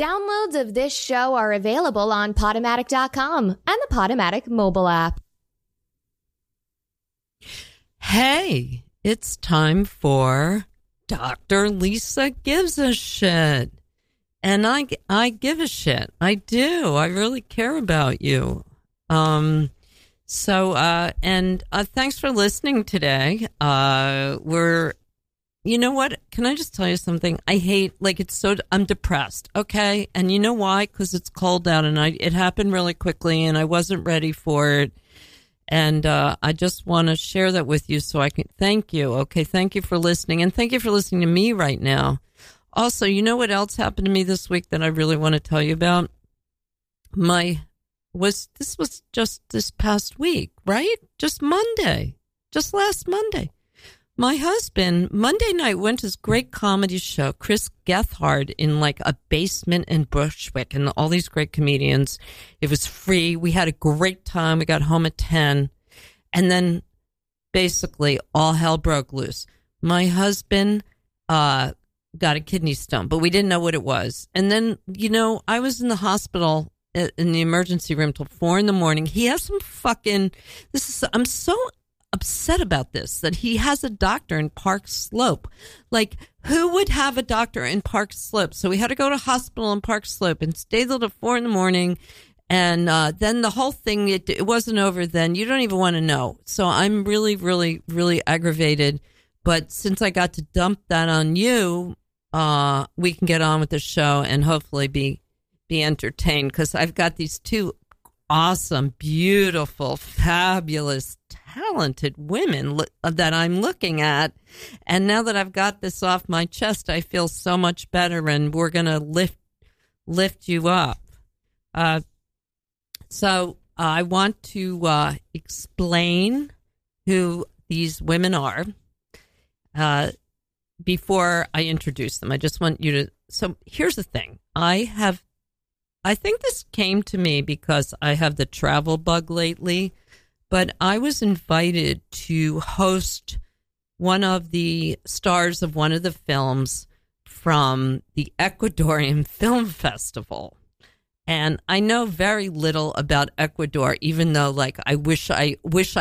Downloads of this show are available on Podomatic.com and the Podomatic mobile app. Hey, it's time for Dr. Lisa Gives a Shit. And I give a shit. I do. I really care about you. So thanks for listening today. You know what? Can I just tell you something? I hate, I'm depressed, okay? And you know why? Because it's cold out, and it happened really quickly, and I wasn't ready for it. And I just want to share that with you so I can thank you, okay? Thank you for listening, and thank you for listening to me right now. Also, you know what else happened to me this week that I really want to tell you about? This was just this past week, right? Just Monday, just last Monday. My husband, Monday night, went to this great comedy show, Chris Gethard, in a basement in Bushwick, and all these great comedians. It was free. We had a great time. We got home at 10, and then basically all hell broke loose. My husband got a kidney stone, but we didn't know what it was. And then, I was in the hospital in the emergency room till 4 a.m. He has some I'm so upset about this, that he has a doctor in Park Slope. Who would have a doctor in Park Slope? So we had to go to hospital in Park Slope and stay till 4 a.m. And then the whole thing, it wasn't over then. You don't even want to know. So I'm really, really, really aggravated. But since I got to dump that on you, we can get on with the show and hopefully be entertained, because I've got these two awesome, beautiful, fabulous, talented women that I'm looking at. And now that I've got this off my chest, I feel so much better, and we're going to lift you up. So I want to explain who these women are before I introduce them. I just want you to... So here's the thing. I think this came to me because I have the travel bug lately, but I was invited to host one of the stars of one of the films from the Ecuadorian Film Festival. And I know very little about Ecuador, even though I wish I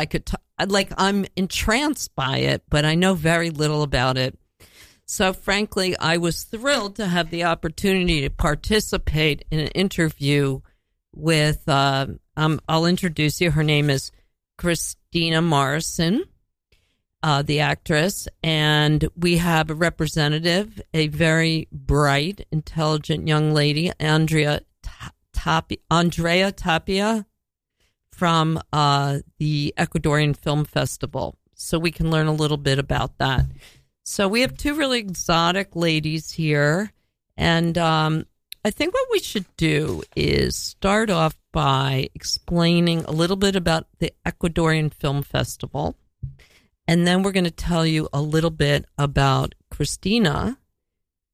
could, I'm entranced by it, but I know very little about it. So frankly, I was thrilled to have the opportunity to participate in an interview with, I'll introduce you. Her name is Cristina Morrison, the actress, and we have a representative, a very bright, intelligent young lady, Andrea Tapia, from the Ecuadorian Film Festival. So we can learn a little bit about that. So we have two really exotic ladies here, and I think what we should do is start off by explaining a little bit about the Ecuadorian Film Festival, and then we're going to tell you a little bit about Cristina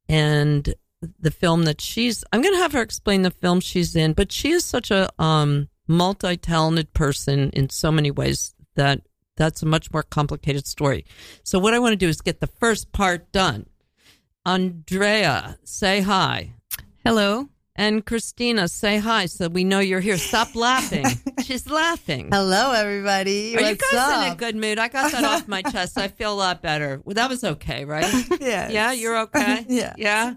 and the film that I'm going to have her explain the film she's in, but she is such a multi-talented person in so many ways that that's a much more complicated story. So what I want to do is get the first part done. Andrea, say hi. Hello. And Cristina, say hi so we know you're here. Stop laughing. She's laughing. Hello, everybody. What's up? Are you guys in a good mood? I got that off my chest. I feel a lot better. Well, that was okay, right? Yeah. Yeah, you're okay? Yeah. Yeah?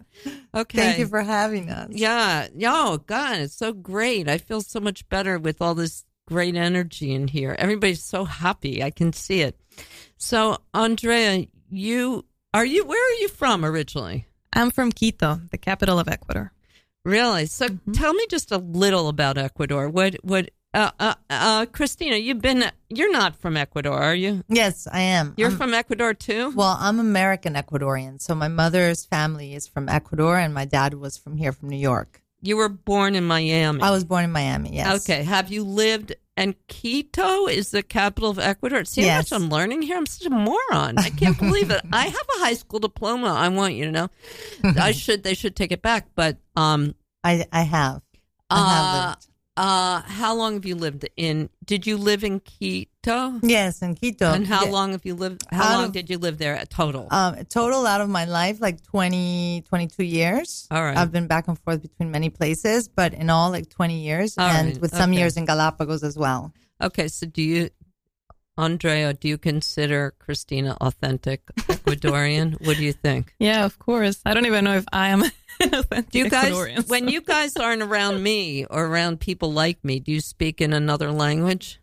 Okay. Thank you for having us. Yeah. Oh, God, it's so great. I feel so much better with all this great energy in here. Everybody's so happy. I can see it. So, Andrea, where are you from originally? I'm from Quito, the capital of Ecuador. Really? So Tell me just a little about Ecuador. Cristina, you're not from Ecuador, are you? Yes, I am. I'm from Ecuador too? Well, I'm American Ecuadorian. So my mother's family is from Ecuador and my dad was from here, from New York. You were born in Miami. I was born in Miami, yes. Okay. Have you lived, and Quito is the capital of Ecuador? See how much I'm learning here? I'm such a moron. I can't believe it. I have a high school diploma, I want you to know. They should take it back, but I have. I have lived. How long have you lived in? Did you live in Quito? Yes, in Quito. And how long have you lived? How long did you live there total? Total out of my life, like 22 years. All right. I've been back and forth between many places, but in all, like 20 years, with some years in Galapagos as well. Okay, so do you consider Cristina authentic Ecuadorian? What do you think? Yeah, of course. I don't even know if I am an authentic Ecuadorian. When you guys aren't around me or around people like me, do you speak in another language?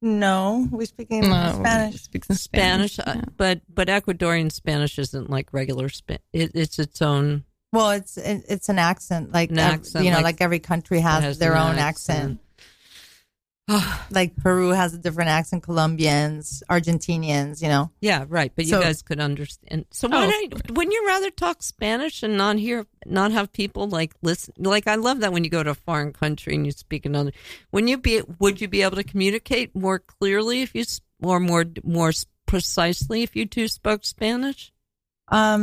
No, we speak in Spanish. We speak in Spanish, yeah. But Ecuadorian Spanish isn't like regular Spanish. It's its own. Well, it's an accent. Like, like every country has their own accent. Like Peru has a different accent, Colombians, Argentinians, you know. Yeah, right. But you guys could understand. So wouldn't you rather talk Spanish and not have people like listen? Like, I love that when you go to a foreign country and you speak another. Would you be able to communicate more clearly if you more precisely if you two spoke Spanish? No,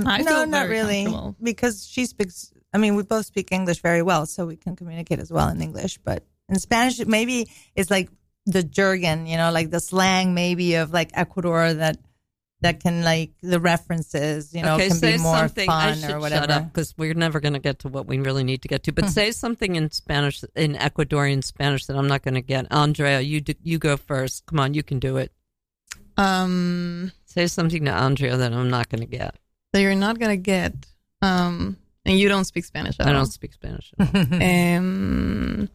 not really, because she speaks. I mean, we both speak English very well, so we can communicate as well in English, but. In Spanish, maybe it's like the jergon, you know, like the slang maybe of like Ecuador that can like the references, you know, can be more fun or whatever. Shut up, because we're never going to get to what we really need to get to. But say something in Spanish, in Ecuadorian Spanish that I'm not going to get. Andrea, you go first. Come on, you can do it. Say something to Andrea that I'm not going to get. That you're not going to get. And you don't speak Spanish at all. I don't speak Spanish at all.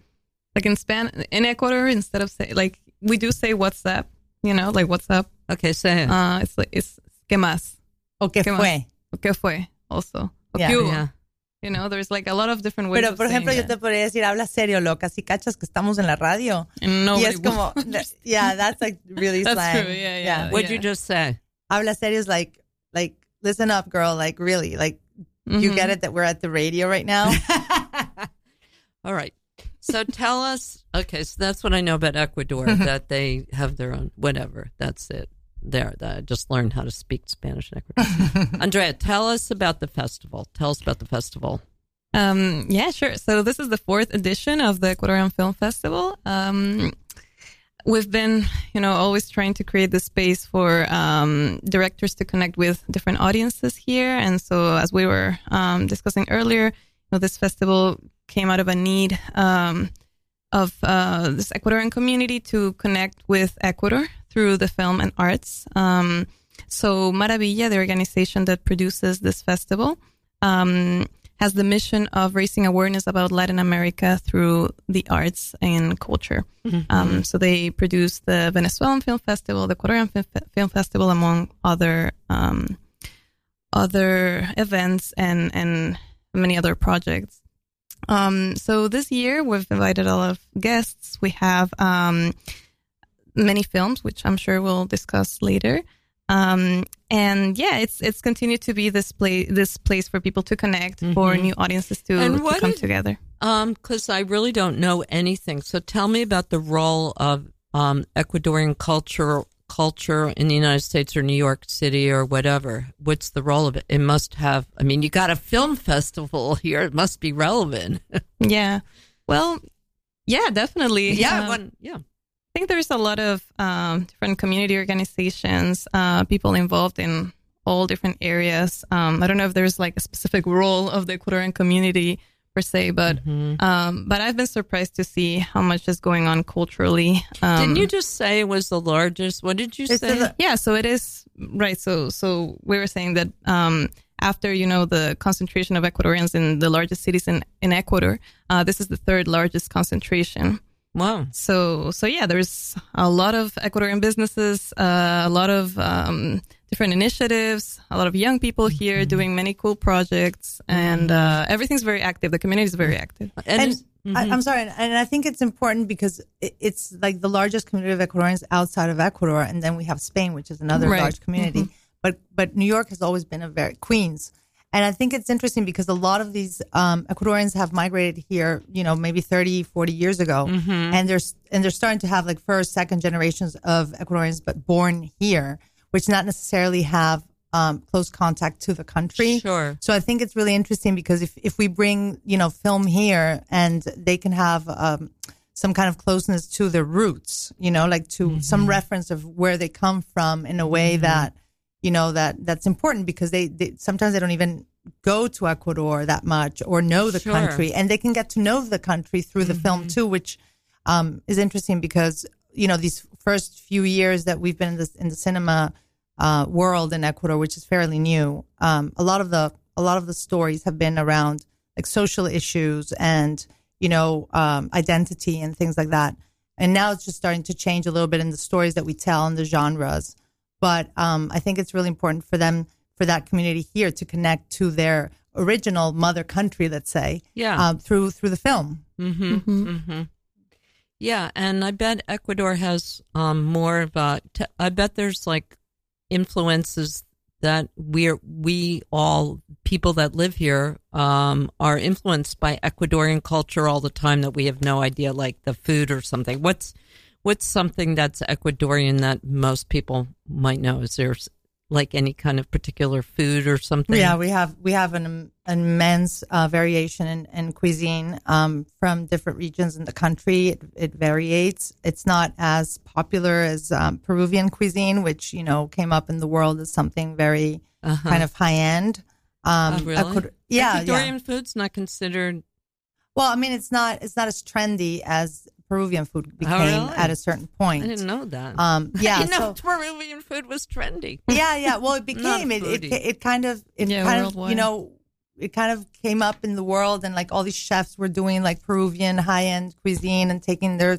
Like in Ecuador, instead of say, like, we do say what's up, you know, like what's up. Okay, say it. It's like, it's ¿qué más? O ¿qué fue? O ¿qué fue? Also. O yeah. ¿Qué hubo? Yeah. You know, there's like a lot of different ways of saying it. Pero, por ejemplo, yo te podría decir, habla serio, loca, si cachas que estamos en la radio. And nobody es como, yeah, that's like really that's slang. That's true, yeah. What'd you just say? Habla serio is like, listen up, girl, like, really, like, you get it that we're at the radio right now? All right. So tell us, okay, so that's what I know about Ecuador, that they have their own, whatever, that's it. There, I just learned how to speak Spanish in Ecuador. Andrea, tell us about the festival. Yeah, sure. So this is the 4th edition of the Ecuadorian Film Festival. We've been, you know, always trying to create the space for directors to connect with different audiences here. And so as we were discussing earlier, you know, this festival came out of a need of this Ecuadorian community to connect with Ecuador through the film and arts. So Maravilla, the organization that produces this festival, has the mission of raising awareness about Latin America through the arts and culture. Mm-hmm. So they produce the Venezuelan Film Festival, the Ecuadorian Film Festival, among other events and many other projects. So this year we've invited a lot of guests. We have many films, which I'm sure we'll discuss later. And yeah, it's continued to be this place for people to connect, for new audiences to come together. Because I really don't know anything. So tell me about the role of Ecuadorian culture in the United States or New York City or whatever. What's the role of it? It must have, I mean, you got a film festival here. It must be relevant. Yeah. Well, yeah, definitely. Yeah. I think there's a lot of different community organizations, people involved in all different areas. I don't know if there's like a specific role of the Ecuadorian community per se, but I've been surprised to see how much is going on culturally. Didn't you just say it was the largest? What did you say? So it is, right. So we were saying that after, you know, the concentration of Ecuadorians in the largest cities in Ecuador, this is the third largest concentration. Wow. So yeah, there's a lot of Ecuadorian businesses, a lot of different initiatives, a lot of young people here doing many cool projects, and everything's very active. The community is very active. And I think it's important because it's like the largest community of Ecuadorians outside of Ecuador, and then we have Spain, which is another large community. But New York has always been Queens. And I think it's interesting because a lot of these Ecuadorians have migrated here, you know, maybe 30, 40 years ago. Mm-hmm. And they're starting to have like first, second generations of Ecuadorians, but born here, which not necessarily have close contact to the country. Sure. So I think it's really interesting because if we bring, you know, film here and they can have some kind of closeness to their roots, you know, like to some reference of where they come from in a way that, you know, that's important because they sometimes they don't even go to Ecuador that much or know the country, and they can get to know the country through the film too, which is interesting because, you know, these first few years that we've been in the cinema world in Ecuador, which is fairly new, a lot of the stories have been around like social issues and, you know, identity and things like that. And now it's just starting to change a little bit in the stories that we tell and the genres. But I think it's really important for them, for that community here to connect to their original mother country, let's say, through the film. Yeah, and I bet Ecuador has more of a, I bet there's like influences that we all, people that live here, are influenced by Ecuadorian culture all the time that we have no idea, like the food or something. What's something that's Ecuadorian that most people might know? Is there like any kind of particular food or something? Yeah, we have an immense variation in cuisine from different regions in the country. It varies. It's not as popular as Peruvian cuisine, which, you know, came up in the world as something very kind of high end. Really? Ecuadorian food's not considered. Well, I mean, it's not as trendy as Peruvian food became at a certain point. I didn't know that. Yeah, you know, Peruvian food was trendy. Yeah. Well, it became it kind of worldwide. You know, it kind of came up in the world, and like all these chefs were doing like Peruvian high end cuisine and taking their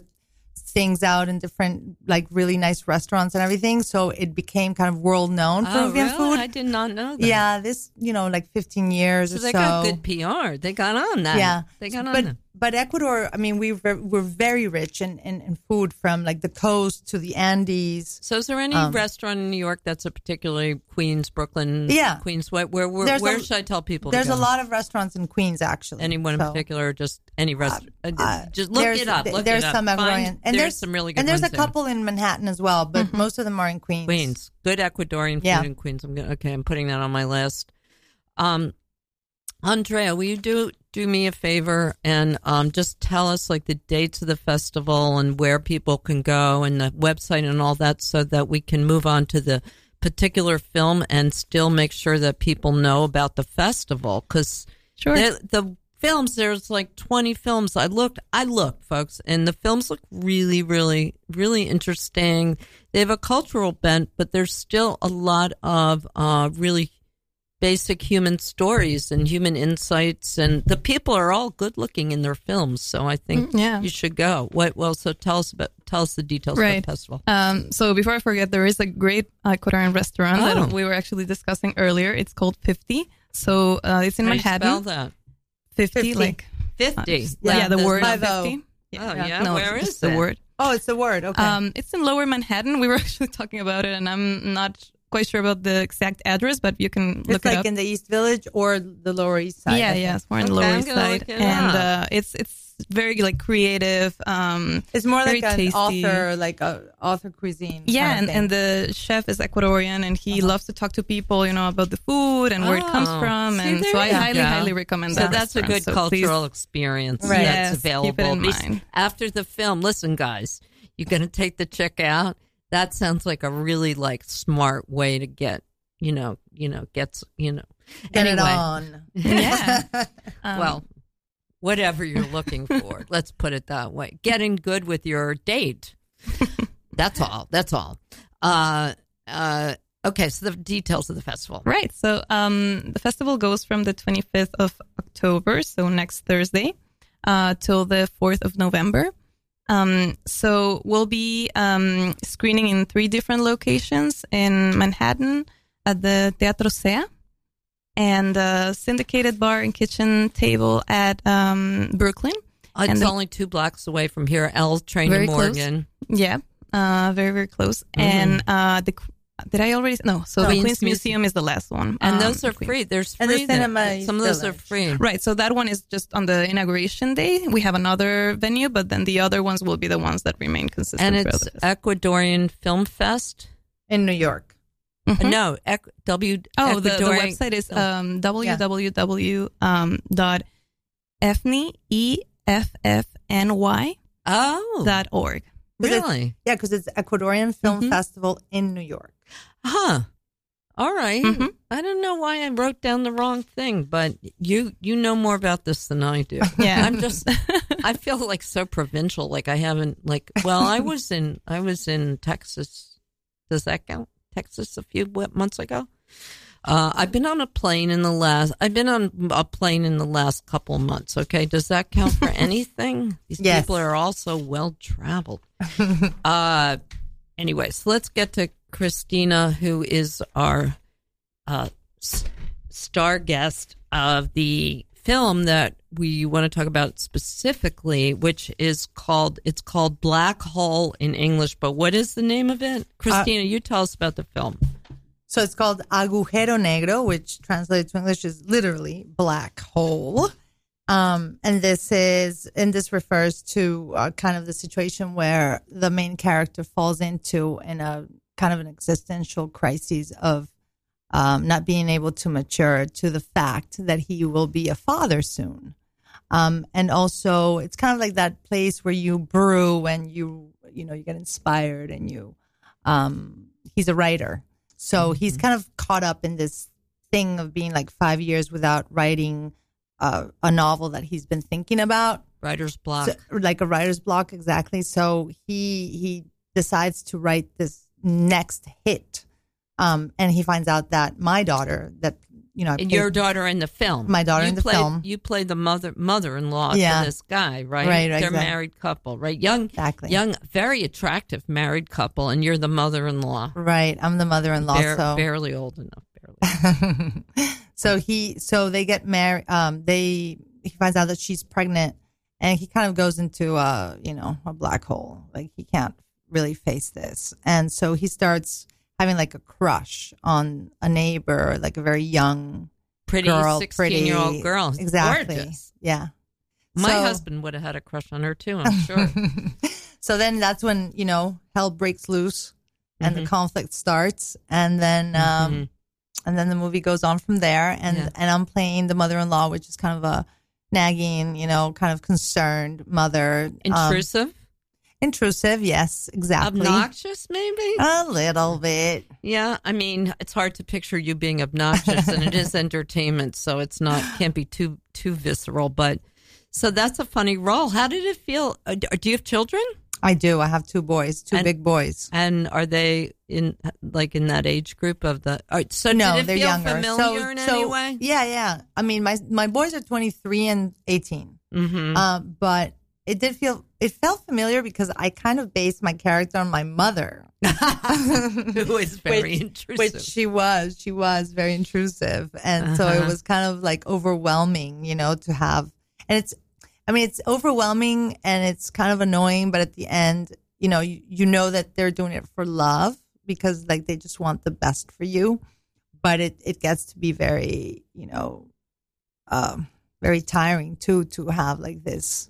things out in different like really nice restaurants and everything. So it became kind of world known Peruvian food. I did not know that. Yeah, this, you know, like 15 years so or so. They got good PR. They got on that. Yeah, they got on that. But Ecuador, I mean, we're very rich in food from like the coast to the Andes. So is there any restaurant in New York that's a particularly Queens, Brooklyn, Queens? Where should I tell people to go? There's a lot of restaurants in Queens, actually. Anyone in particular, or just any restaurant? Just look it up. There's some Ecuadorian. And there's some really good ones. And there's a couple in Manhattan as well, but most of them are in Queens. Good Ecuadorian food in Queens. I'm putting that on my list. Andrea, will you do me a favor and just tell us like the dates of the festival and where people can go and the website and all that so that we can move on to the particular film and still make sure that people know about the festival because the films, there's like 20 films. I looked, folks, and the films look really, really, really interesting. They have a cultural bent, but there's still a lot of really basic human stories and human insights, and the people are all good looking in their films, so I think you should go. So tell us the details of the festival. So before I forget, there is a great Ecuadorian restaurant that we were actually discussing earlier. It's called 50. So it's in Manhattan. How do you spell that? 50 like 50. Yeah, the word 50. Where is the word? Oh, it's the word. Okay. It's in Lower Manhattan. We were actually talking about it, and I'm not quite sure about the exact address, but you can look it up. It's like in the East Village or the Lower East Side. Yeah, it's more in the Lower East Side, and it's very like creative. It's more like an author cuisine. Yeah, and the chef is Ecuadorian, and he loves to talk to people, you know, about the food and where it comes from, and so I highly recommend that. So that's a good cultural experience that's available. Keep it in mind. After the film, listen, guys, you're going to take the chick out. That sounds like a really like smart way to get, get it on. Yeah. Well, whatever you're looking for, let's put it that way. Getting good with your date. That's all. Okay. So the details of the festival. Right. So the festival goes from the 25th of October, so next Thursday, till the 4th of November. So we'll be screening in 3 different locations in Manhattan at the Teatro Sea and Syndicated Bar and Kitchen Table at Brooklyn. It's only 2 blocks away from here, L Train and Morgan. Close. Yeah, very, very close. Mm-hmm. And did I already? No. So the Queens Museum is the last one. And those are free. There's free. And the cinema. Some of those are free. Right. So that one is just on the inauguration day. We have another venue, but then the other ones will be the ones that remain consistent. And it's Ecuadorian Film Fest in New York. Mm-hmm. No. The website is www.effny.org. effny.org. Really? Yeah, because it's Ecuadorian Film Festival in New York. Huh. All right. Mm-hmm. I don't know why I wrote down the wrong thing, but you know more about this than I do. Yeah. I'm just, I feel like so provincial. Like I haven't, like, well, I was in Texas. Does that count? Texas a few months ago. I've been on a plane in the last couple months. Okay. Does that count for anything? These people are all so well traveled. Anyways, let's get to Cristina, who is our star guest of the film that we want to talk about specifically, which is called Black Hole in English. But what is the name of it? Cristina, you tell us about the film. So it's called Agujero Negro, which translated to English is literally black hole. And this refers to kind of the situation where the main character falls into in a kind of an existential crisis of not being able to mature to the fact that he will be a father soon. And also it's kind of like that place where you brew and you you get inspired and you, he's a writer. So he's kind of caught up in this thing of being like 5 years without writing a novel that he's been thinking about. Writer's block. So, like a writer's block, exactly. So he decides to write this next hit. And he finds out that my daughter, that, you know. Your daughter in the film. My daughter in the film. You played the mother-in-law to this guy, right? Right, they're exactly. Married couple, right? Young, very attractive married couple, and you're the mother-in-law. Right, I'm the mother-in-law. Barely old enough, barely. So they get married. He finds out that she's pregnant, and he kind of goes into a black hole. Like, he can't really face this. And so he starts having like a crush on a neighbor, like a very young, pretty 16-year-old girl. Exactly. Gorgeous. Yeah. My husband would have had a crush on her too, I'm sure. So then that's when, hell breaks loose and the conflict starts. And then, and then the movie goes on from there. And I'm playing the mother-in-law, which is kind of a nagging, kind of concerned mother. Intrusive. Intrusive, yes, exactly. Obnoxious, maybe? A little bit. Yeah, I mean, it's hard to picture you being obnoxious, and it is entertainment, so it's not, can't be too visceral. But so that's a funny role. How did it feel? Do you have children? I do. I have two boys, big boys. And are they in that age group of the? So no, did it they're feel younger. Familiar so, in so, any way? Yeah. I mean, my boys are 23 and 18, but. It felt familiar because I kind of based my character on my mother. Who is very intrusive. Which she was very intrusive. And so it was kind of like overwhelming, to have. And it's overwhelming and it's kind of annoying. But at the end, you know that they're doing it for love because like they just want the best for you. But it gets to be very, very tiring too, to have like this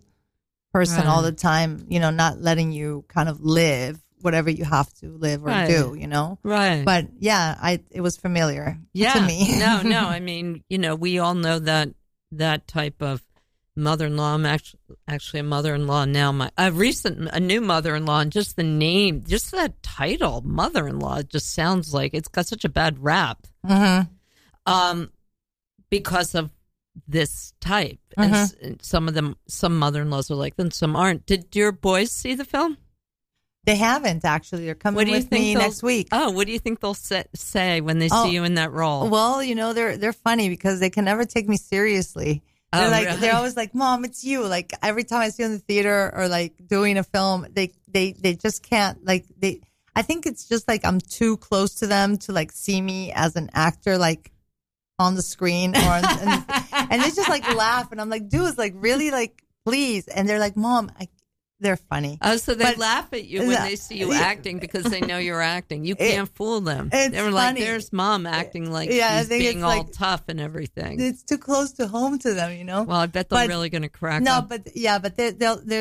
person all the time, not letting you kind of live whatever you have to live or do, Right. But yeah, it was familiar to me. No, I mean, we all know that type of mother-in-law. I'm actually a mother-in-law now. A new mother-in-law, and just the name, just that title, mother-in-law, just sounds like it's got such a bad rap because of this type. And some mother-in-laws are like them, some aren't. Did your boys see the film? They haven't, actually. They're coming with me next week. Oh, what do you think they'll say when they see you in that role? Well, they're funny because they can never take me seriously. They're really? They're always like, Mom, it's you. Like every time I see you in the theater or like doing a film, they just can't I think it's just like I'm too close to them to like see me as an actor like on the screen and they just like laugh, and I'm like, dude, it's like really, like, please. And they're like, Mom, they're funny. Oh, so they laugh at you when they see you acting because they know you're acting. You can't fool them. They were funny. Like, there's Mom acting like she's being all tough and everything. It's too close to home to them, Well, I bet they're really going to crack up. No, but yeah, but they're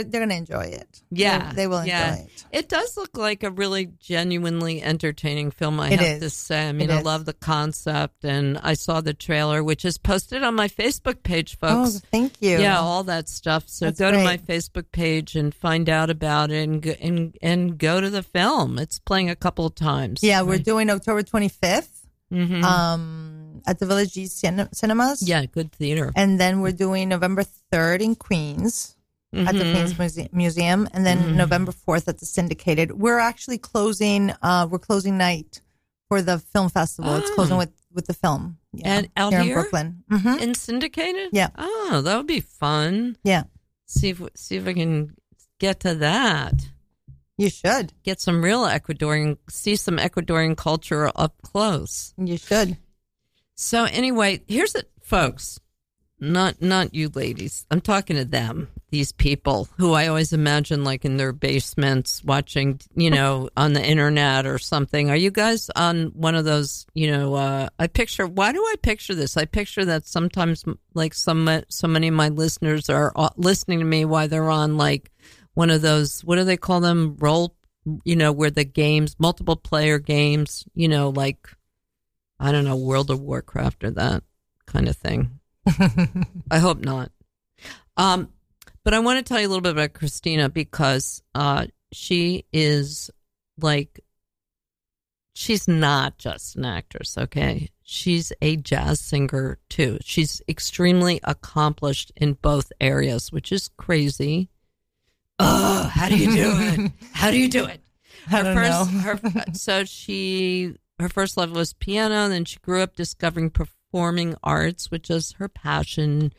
going to enjoy it. Yeah. They will enjoy it. It does look like a really genuinely entertaining film, I have to say. I mean, I love the concept, and I saw the trailer, which is posted on my Facebook page, folks. Oh, thank you. Yeah, all that stuff. So go to my Facebook page and find find out about it and go to the film. It's playing a couple of times. Yeah, we're doing October 25th at the Village East Cinemas. Yeah, good theater. And then we're doing November 3rd in Queens at the Queens Museum, and then November 4th at the Syndicated. We're actually closing. We're closing night for the film festival. Oh. It's closing with the film. Yeah, and out here in Brooklyn, in Syndicated. Yeah. Oh, that would be fun. Yeah. See if I can get to that. You should get some real Ecuadorian, see some Ecuadorian culture up close. You should. So anyway, here's it, folks. Not you ladies. I'm talking to them, these people who I always imagine like in their basements watching, you know, on the internet or something. Are you guys on one of those, you know, why do I picture this? I picture that sometimes like so many of my listeners are listening to me while they're on like one of those, what do they call them? Role, you know, where the games, multiple player games, you know, like, I don't know, World of Warcraft or that kind of thing. I hope not. But I want to tell you a little bit about Cristina because she is like, she's not just an actress, okay? She's a jazz singer too. She's extremely accomplished in both areas, which is crazy. Oh, how do you do it? How do you do it? I don't know. Her first love was piano, then she grew up discovering performing arts, which is her passion.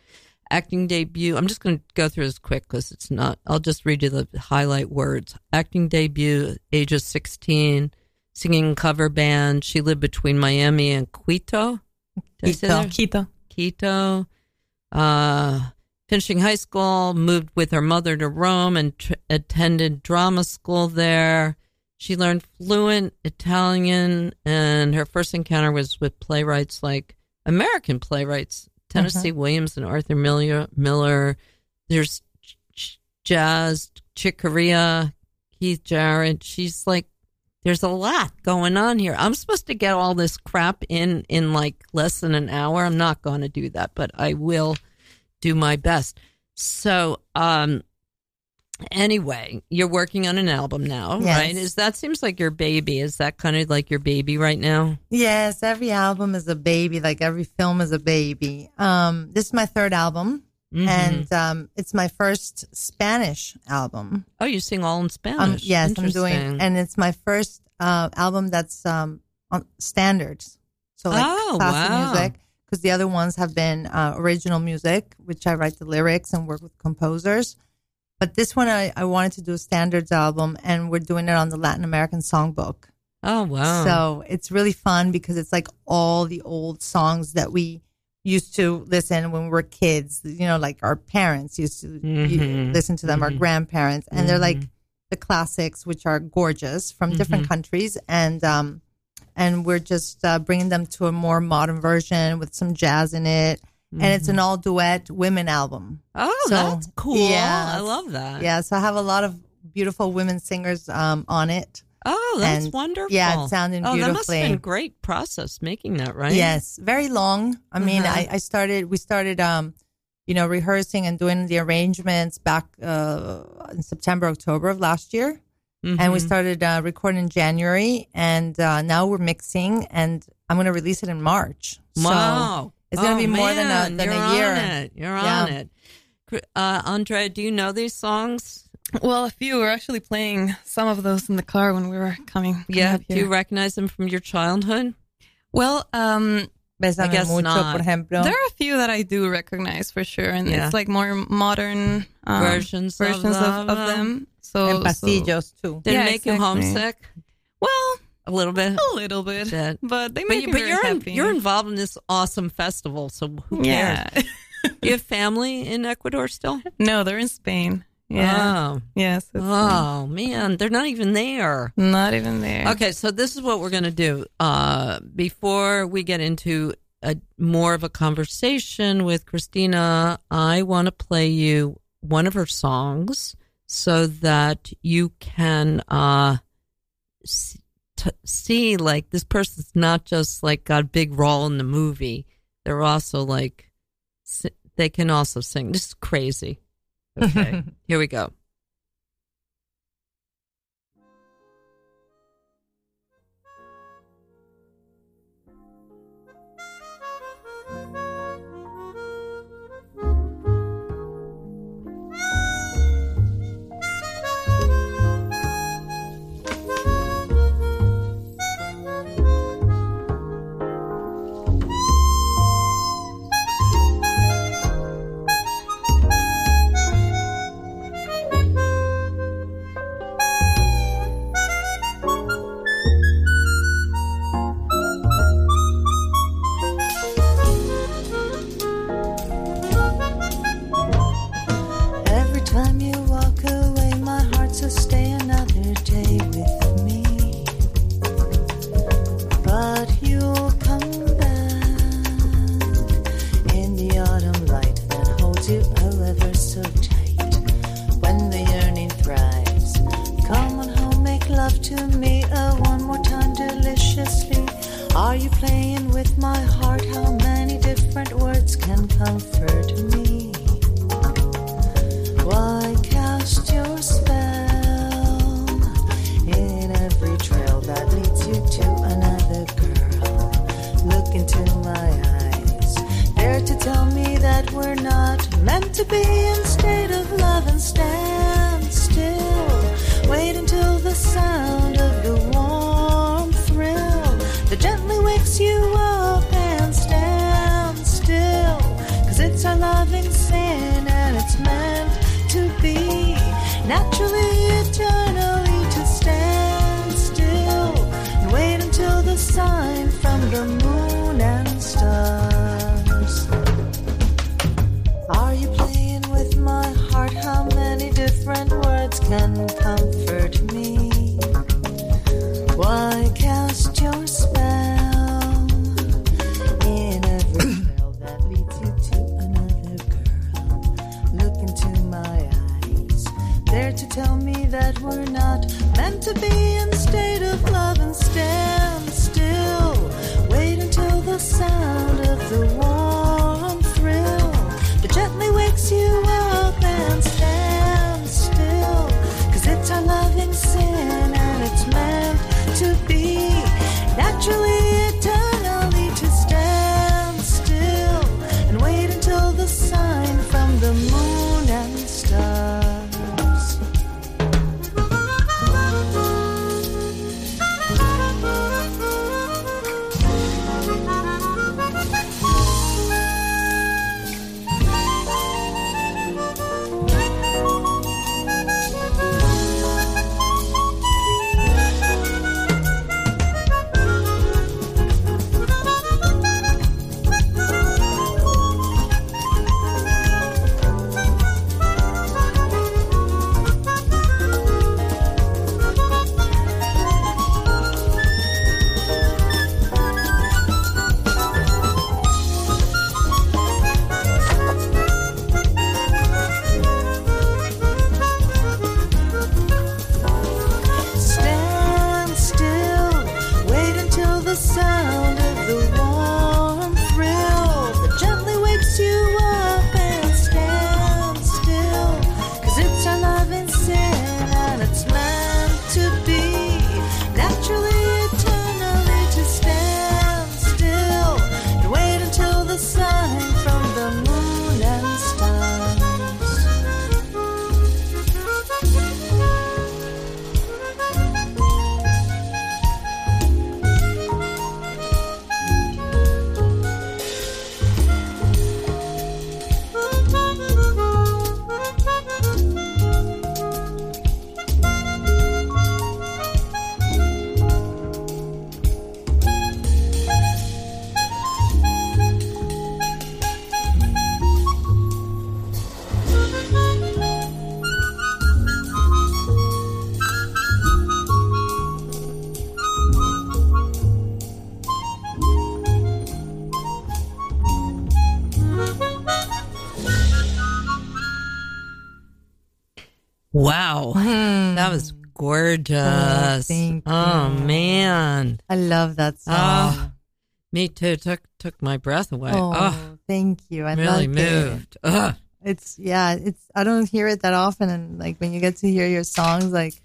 Acting debut. I'm just going to go through this quick because it's not. I'll just read you the highlight words. Acting debut, age of 16, singing cover band. She lived between Miami and Quito. Quito. Finishing high school, moved with her mother to Rome and attended drama school there. She learned fluent Italian, and her first encounter was with playwrights like American playwrights. Tennessee Williams and Arthur Miller. There's jazz, Chick Corea, Keith Jarrett. She's like, there's a lot going on here. I'm supposed to get all this crap in like less than an hour. I'm not going to do that, but I will do my best. So anyway, you're working on an album now, right? That seems like your baby. Is that kind of like your baby right now? Yes, every album is a baby, like every film is a baby. This is my third album, and it's my first Spanish album. Oh, you sing all in Spanish? Yes, I'm doing, and it's my first album that's on standards, so like classical music, because the other ones have been original music, which I write the lyrics and work with composers. But this one, I wanted to do a standards album, and we're doing it on the Latin American Songbook. Oh, wow. So it's really fun because it's like all the old songs that we used to listen when we were kids. You know, like our parents used to listen to them, our grandparents. And they're like the classics, which are gorgeous from different countries. And we're just bringing them to a more modern version with some jazz in it. And it's an all-duet women album. Oh, so, that's cool. Yeah, I love that. Yeah, so I have a lot of beautiful women singers on it. Oh, that's wonderful. Yeah, it sounded beautifully. That must have been a great process making that, right? Yes, very long. I mean, we started, you know, rehearsing and doing the arrangements back in September, October of last year. And we started recording in January, and now we're mixing, and I'm going to release it in March. Wow. So, it's going to be more than a year. You're on it. Andrea, do you know these songs? Well, a few. We're actually playing some of those in the car when we were coming. Yeah. Do you recognize them from your childhood? Well, I guess not. There are a few that I do recognize for sure. And it's like more modern versions of them. So, and pasillos, too. They make you homesick? Well... A little bit, but they make you very happy. You're involved in this awesome festival, so who cares? You have family in Ecuador still? No, they're in Spain. Yeah. Oh. Yes. Oh, man. They're not even there. Not even there. Okay, so this is what we're going to do. Before we get into more of a conversation with Cristina, I want to play you one of her songs so that you can see like this person's not just like got a big role in the movie. They're also like they can also sing. This is crazy. Okay. Here we go. words can comfort me. Why cast your spell in every trail that leads you to another girl? Look into my eyes, dare to tell me that we're not meant to be in state of love and stand still. Wait until the sound of your warm thrill that gently wakes you up and stand still. 'Cause it's our loving sin and it's meant to be naturally, eternally, to stand still and wait until the sign from the moon and stars. Are you playing with my heart? How many different words can comfort me? Why cast your spell in every spell that leads you to another girl? Look into my eyes, dare to tell me that we're not meant to be in state of love and stand still. Wait until the sound of the warm thrill that gently wakes you up and stand still. 'Cause it's our loving sin and it's meant to be naturally, eternally, to stand still and wait until the sign from the moon and stars. Wow, that was gorgeous. Oh man, I love that song. Oh, me too. Took my breath away. Oh, thank you. I really moved. It. It's I don't hear it that often, and like when you get to hear your songs, like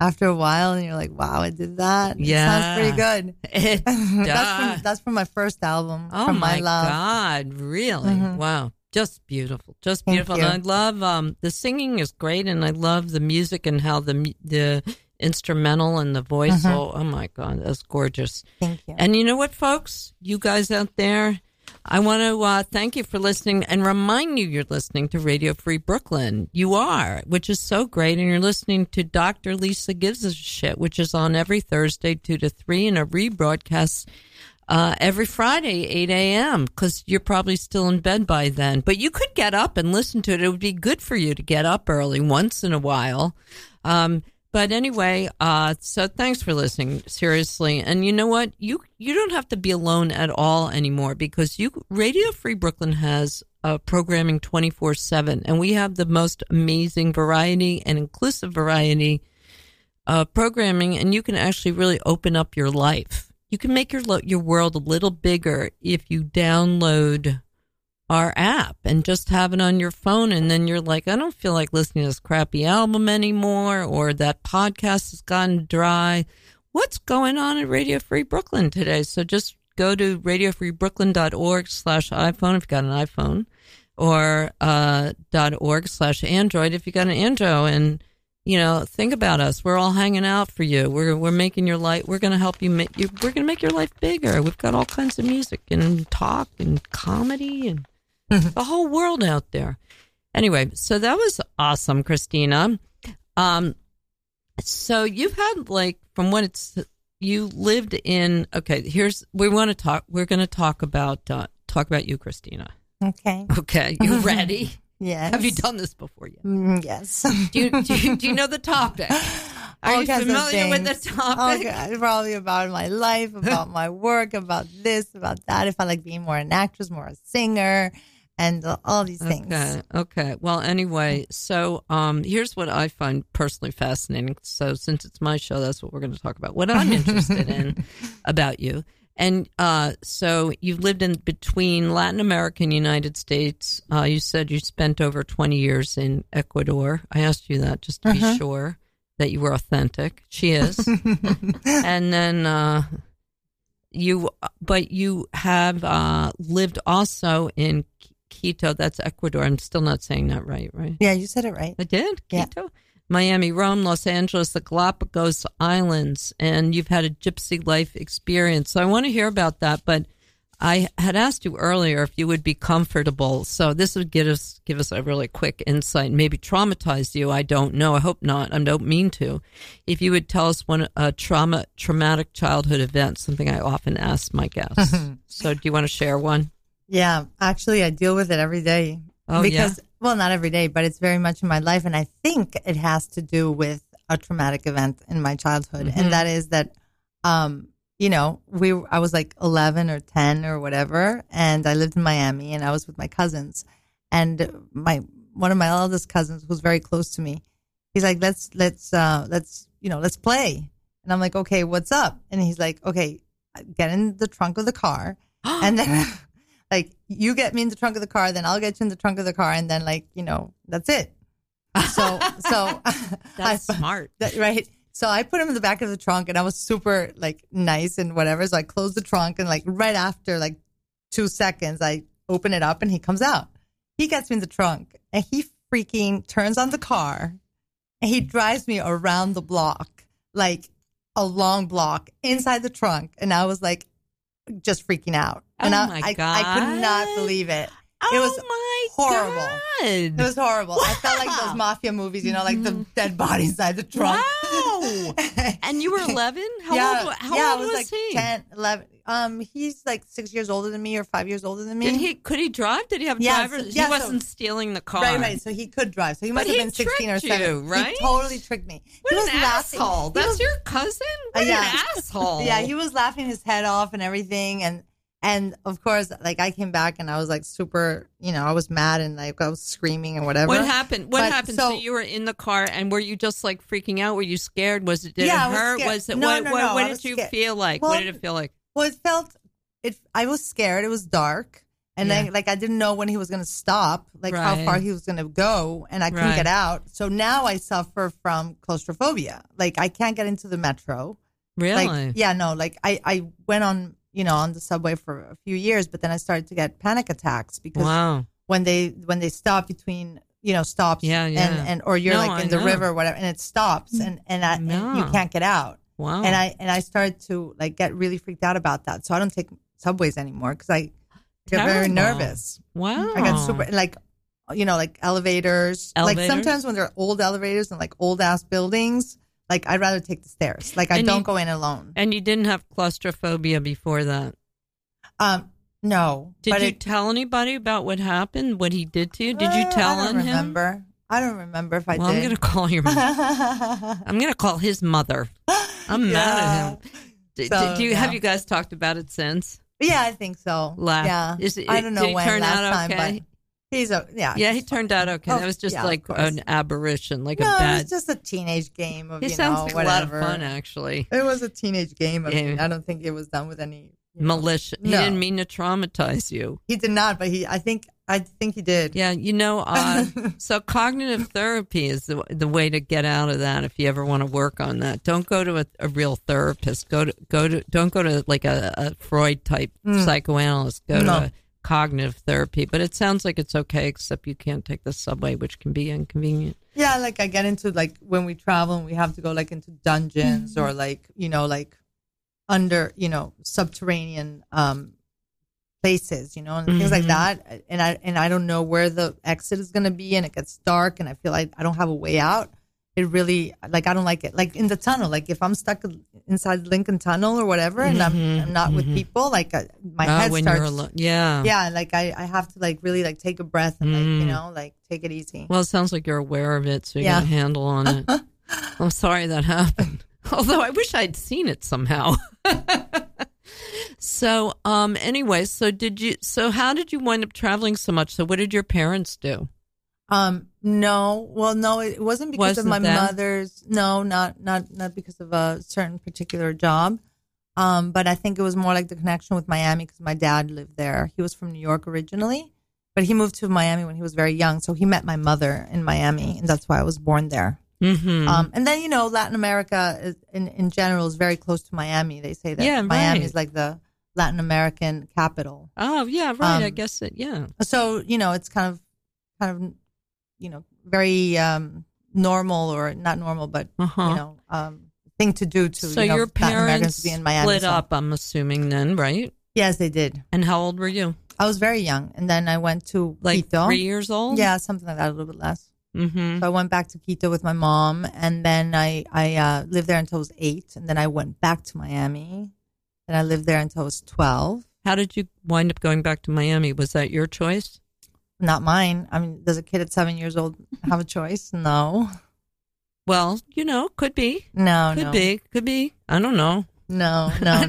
after a while, and you're like, wow, I did that. Yeah, it sounds pretty good. It does. That's from my first album. Oh from my love. God, really? Mm-hmm. Wow. Just beautiful. And I love the singing is great, and I love the music and how the instrumental and the voice. Mm-hmm. Oh my God, that's gorgeous. Thank you. And you know what, folks, you guys out there, I want to thank you for listening and remind you're listening to Radio Free Brooklyn. You are, which is so great, and you're listening to Dr. Lisa Gives a Shit, which is on every Thursday 2 to 3, and a rebroadcast. Every Friday, 8 a.m., because you're probably still in bed by then. But you could get up and listen to it. It would be good for you to get up early once in a while. But anyway, so thanks for listening, seriously. And you know what? You don't have to be alone at all anymore, because Radio Free Brooklyn has programming 24/7. And we have the most amazing variety and inclusive variety programming. And you can actually really open up your life. You can make your world a little bigger if you download our app and just have it on your phone. And then you're like, I don't feel like listening to this crappy album anymore, or that podcast has gotten dry. What's going on at Radio Free Brooklyn today? So just go to radiofreebrooklyn.org/iPhone if you got an iPhone, or .org/Android if you got an Android. And, you know, think about us. We're all hanging out for you. We're making your life. We're going to help you make you. We're going to make your life bigger. We've got all kinds of music and talk and comedy and the whole world out there. Anyway, so that was awesome, Christina. So you've had, like, from what it's, you lived in. Okay, here's, we want to talk. We're going to talk about you, Christina. Okay. Okay. You ready? Yes. Have you done this before yet? Yes. Do you know the topic? Are you familiar with the topic? Okay. Probably about my life, about my work, about this, about that. If I like being more an actress, more a singer, and all these things. Okay. Well, anyway, so here's what I find personally fascinating. So since it's my show, that's what we're going to talk about. What I'm interested in about you. And so you've lived in between Latin America and United States. You said you spent over 20 years in Ecuador. I asked you that just to be sure that you were authentic. She is. And then you have lived also in Quito. That's Ecuador. I'm still not saying that right? Yeah, you said it right. I did? Yeah. Quito? Miami, Rome, Los Angeles, the Galapagos Islands, and you've had a gypsy life experience. So I want to hear about that, but I had asked you earlier if you would be comfortable. So this would give us a really quick insight, maybe traumatize you. I don't know. I hope not. I don't mean to. If you would tell us a traumatic childhood event, something I often ask my guests. So do you want to share one? Yeah, actually I deal with it every day. Oh, because, yeah? Well, not every day, but it's very much in my life. And I think it has to do with a traumatic event in my childhood. Mm-hmm. And that is that, I was like 11 or 10 or whatever. And I lived in Miami and I was with my cousins. And one of my eldest cousins was very close to me. He's like, let's play. And I'm like, okay, what's up? And he's like, okay, get in the trunk of the car. And then... Like, you get me in the trunk of the car, then I'll get you in the trunk of the car, and then, like, you know, that's it. So that's smart. Right? So I put him in the back of the trunk, and I was super, like, nice and whatever. So I closed the trunk, and, like, right after, like, 2 seconds, I open it up, and he comes out. He gets me in the trunk, and he freaking turns on the car, and he drives me around the block, like, a long block, inside the trunk. And I was, like, just freaking out. And oh my God. I could not believe it. It was horrible. God. It was horrible. Wow. I felt like those mafia movies, you know, like the dead body inside the trunk. Wow. And you were 11? How old was he? 10, 11. He's like 6 years older than me or 5 years older than me. Could he drive? Did he have drivers? So, he wasn't stealing the car. Right. So he could drive. So he must have been 16 or 17. Right? He totally tricked me. What an asshole. That's your cousin? What an asshole. Yeah, he was laughing his head off and everything. And of course, like, I came back and I was like super, you know, I was mad and like I was screaming and whatever. What happened? So you were in the car and were you just like freaking out? Were you scared? Did it hurt? I was scared. No. What did you feel like? Well, what did it feel like? Well, I was scared. It was dark. And then, like, I didn't know when he was going to stop, like how far he was going to go, and I couldn't get out. So now I suffer from claustrophobia. Like, I can't get into the metro. Really? Like, yeah, no. Like, I went on, you know, on the subway for a few years, but then I started to get panic attacks because when they stop between, you know, stops and you're in the river or whatever, and it stops and you can't get out. Wow. And I started to like get really freaked out about that. So I don't take subways anymore because I get very nervous. Wow. I got super like elevators. Like sometimes when they're old elevators and like old ass buildings, like, I'd rather take the stairs. Like, I don't go in alone. And you didn't have claustrophobia before that? No. Did you tell anybody about what happened, what he did to you? Did you tell on him? I don't remember if I did. Well, I'm going to call your mom. I'm going to call his mother. I'm mad at him. Have you guys talked about it since? Yeah, I think so. Yeah. I don't know when turn last out time, okay? But... he turned out okay. That was just like an aberration, a bad. It was just a teenage game of whatever. A lot of fun, actually. It was a teenage game. I mean, I don't think it was done with any malice. He didn't mean to traumatize you. He did not, but I think I think you did. Yeah, you know, so cognitive therapy is the way to get out of that if you ever want to work on that. Don't go to a real therapist. Don't go to like a Freud type psychoanalyst. Go to a cognitive therapy. But it sounds like it's okay, except you can't take the subway, which can be inconvenient. Yeah, like I get into like when we travel and we have to go like into dungeons or like, you know, like under, you know, subterranean places, you know, and things like that. And I don't know where the exit is going to be, and it gets dark and I feel like I don't have a way out. It really, like, I don't like it. Like in the tunnel, like if I'm stuck inside Lincoln Tunnel or whatever and I'm not with people, like my head starts. Yeah. Like I have to like really like take a breath and like, you know, like take it easy. Well, it sounds like you're aware of it. So you got a handle on it. I'm sorry that happened. Although I wish I'd seen it somehow. So, anyway, so how did you wind up traveling so much? So what did your parents do? No, it wasn't because of my mother's, not because of a certain particular job. But I think it was more like the connection with Miami because my dad lived there. He was from New York originally, but he moved to Miami when he was very young. So he met my mother in Miami, and that's why I was born there. Mm-hmm. And then, you know, Latin America is, in general is very close to Miami. They say that Miami is like the Latin American capital. Oh, yeah, right. I guess it, yeah. So, you know, it's kind of, you know, very normal or not normal, but, you know, thing to do to, so you know, your parents Latin Americans to be in Miami. Split up, I'm assuming then, right? Yes, they did. And how old were you? I was very young. And then I went to Quito. Like 3 years old? Yeah, something like that, a little bit less. Mm-hmm. So I went back to Quito with my mom, and then I lived there until I was 8, and then I went back to Miami, and I lived there until I was 12. How did you wind up going back to Miami? Was that your choice? Not mine. I mean, does a kid at 7 years old have a choice? No. Well, you know, could be. No, Could be. I don't know. No. I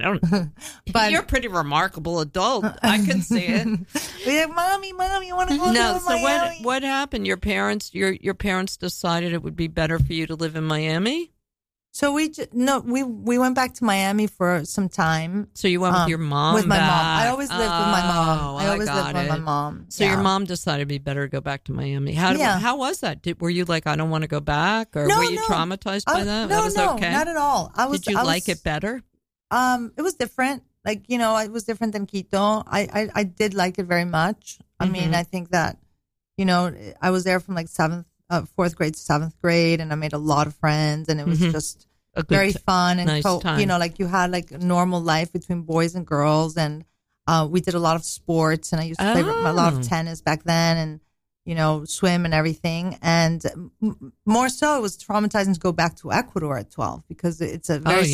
don't know. But you're a pretty remarkable adult. I can see it. Like, Mommy, you want to go to Miami? No, so what happened? Your parents, your parents decided it would be better for you to live in Miami? So we went back to Miami for some time. So you went with your mom? With my mom. I always lived with my mom. My mom. So your mom decided it'd be better to go back to Miami. How was that? Were you like, I don't want to go back? Or were you traumatized by that? No, that was okay? Not at all. Did you like it better? It was different. Like, you know, it was different than Quito. I did like it very much. I mean, I think that, you know, I was there from like 4th grade to 7th grade, and I made a lot of friends, and it was just very fun and nice time. You know, like you had like a normal life between boys and girls, and we did a lot of sports, and I used to play a lot of tennis back then, and you know, swim and everything, and more so it was traumatizing to go back to Ecuador at 12 because it's a very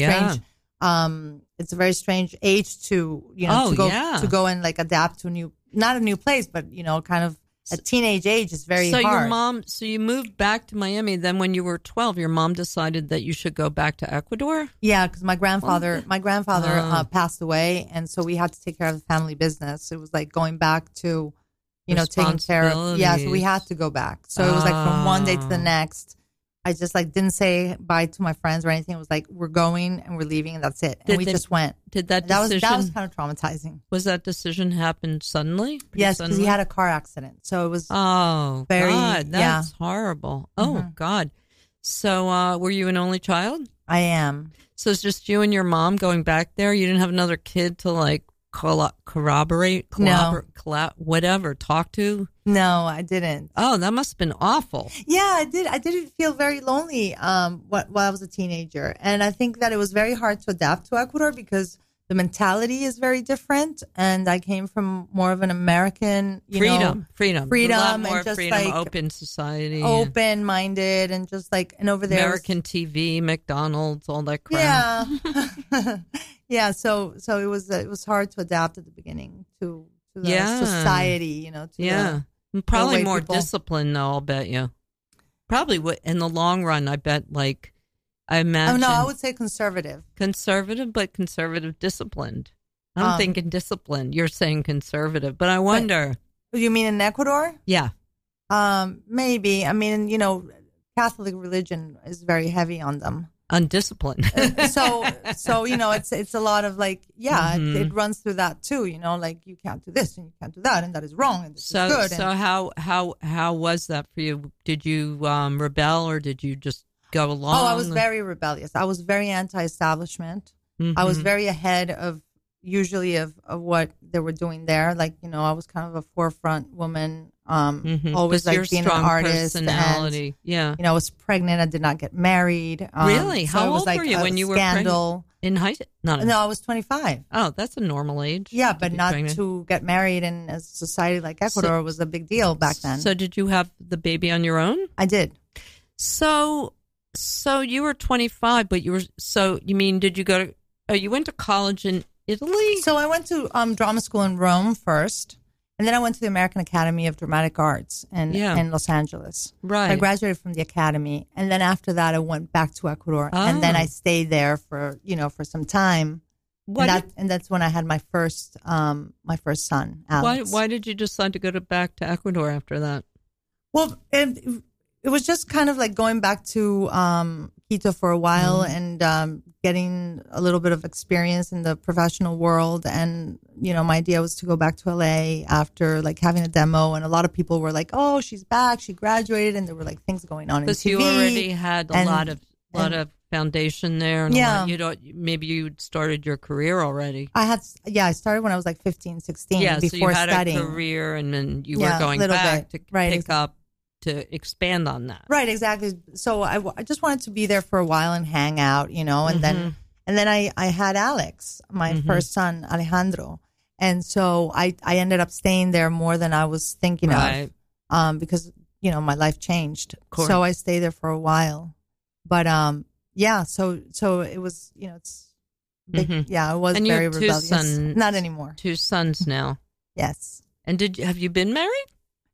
strange age to, you know, to go and like adapt to not a new place, but you know, kind of a teenage age is very hard. So you moved back to Miami. Then when you were 12, your mom decided that you should go back to Ecuador? Yeah, because my grandfather passed away, and so we had to take care of the family business. It was like going back to, you know, taking care of. Yeah, so we had to go back. So it was like from one day to the next. I just like didn't say bye to my friends or anything. It was like, we're going and we're leaving, and that's it. And we just went. Did that decision? That was kind of traumatizing. Was that decision happen suddenly? Yes, because he had a car accident. So it was very... God, that's horrible. Oh, God. So were you an only child? I am. So it's just you and your mom going back there? You didn't have another kid to like talk to? No, I didn't. Oh, that must have been awful. Yeah, I did. I did feel very lonely while I was a teenager. And I think that it was very hard to adapt to Ecuador because the mentality is very different. And I came from more of an American, freedom, a lot more and just freedom, like open society, open-minded, and just like, and over there, American TV, McDonald's, all that crap. Yeah. Yeah, so it was hard to adapt at the beginning to the society, you know. Probably more discipline, though. I'll bet you. Probably in the long run, I bet. Like, I imagine. Oh, no, I would say conservative. Conservative, but conservative disciplined. I'm thinking disciplined. You're saying conservative, but I wonder. But, you mean in Ecuador? Yeah. Maybe. I mean, you know, Catholic religion is very heavy on them. undisciplined. so you know, it's a lot of like, yeah, mm-hmm. it runs through that too. You know, like you can't do this and you can't do that, and that is wrong. And this is good. So how was that for you? Did you rebel or did you just go along? Oh, I was very rebellious. I was very anti-establishment. Mm-hmm. I was very ahead of usually of what they were doing there. Like, you know, I was kind of a forefront woman. Mm-hmm. Always like being an artist, personality. And, yeah, you know, I was pregnant. I did not get married. Really? So how old were you when you were pregnant? In high school? No, I was 25. Oh, that's a normal age. Yeah, but not pregnant. To get married in a society like Ecuador was a big deal back then. So, did you have the baby on your own? I did. So you were 25, but you were. So you mean did you go to? Oh, you went to college in Italy. So I went to drama school in Rome first. And then I went to the American Academy of Dramatic Arts in Los Angeles. Right. So I graduated from the academy. And then after that, I went back to Ecuador. Oh. And then I stayed there for some time. And that's when I had my first son, Alex. Why did you decide to go back to Ecuador after that? Well, it was just kind of like going back to Quito for a while and getting a little bit of experience in the professional world. And, you know, my idea was to go back to L.A. after like having a demo. And a lot of people were like, oh, she's back. She graduated. And there were like things going on in TV. Because you already had a lot of foundation there. And yeah. Maybe you started your career already. I started when I was like 15, 16 before studying. Yeah, so you had a career and then you were going back to pick up. To expand on that. Right, exactly. So I just wanted to be there for a while and hang out, you know, and mm-hmm. then I had Alex, my mm-hmm. first son, Alejandro. And so I ended up staying there more than I was thinking of because, you know, my life changed. So I stayed there for a while. But so it was, you know, it's big, mm-hmm. yeah, I was and very rebellious. Not anymore. Two sons now. Yes. And have you been married?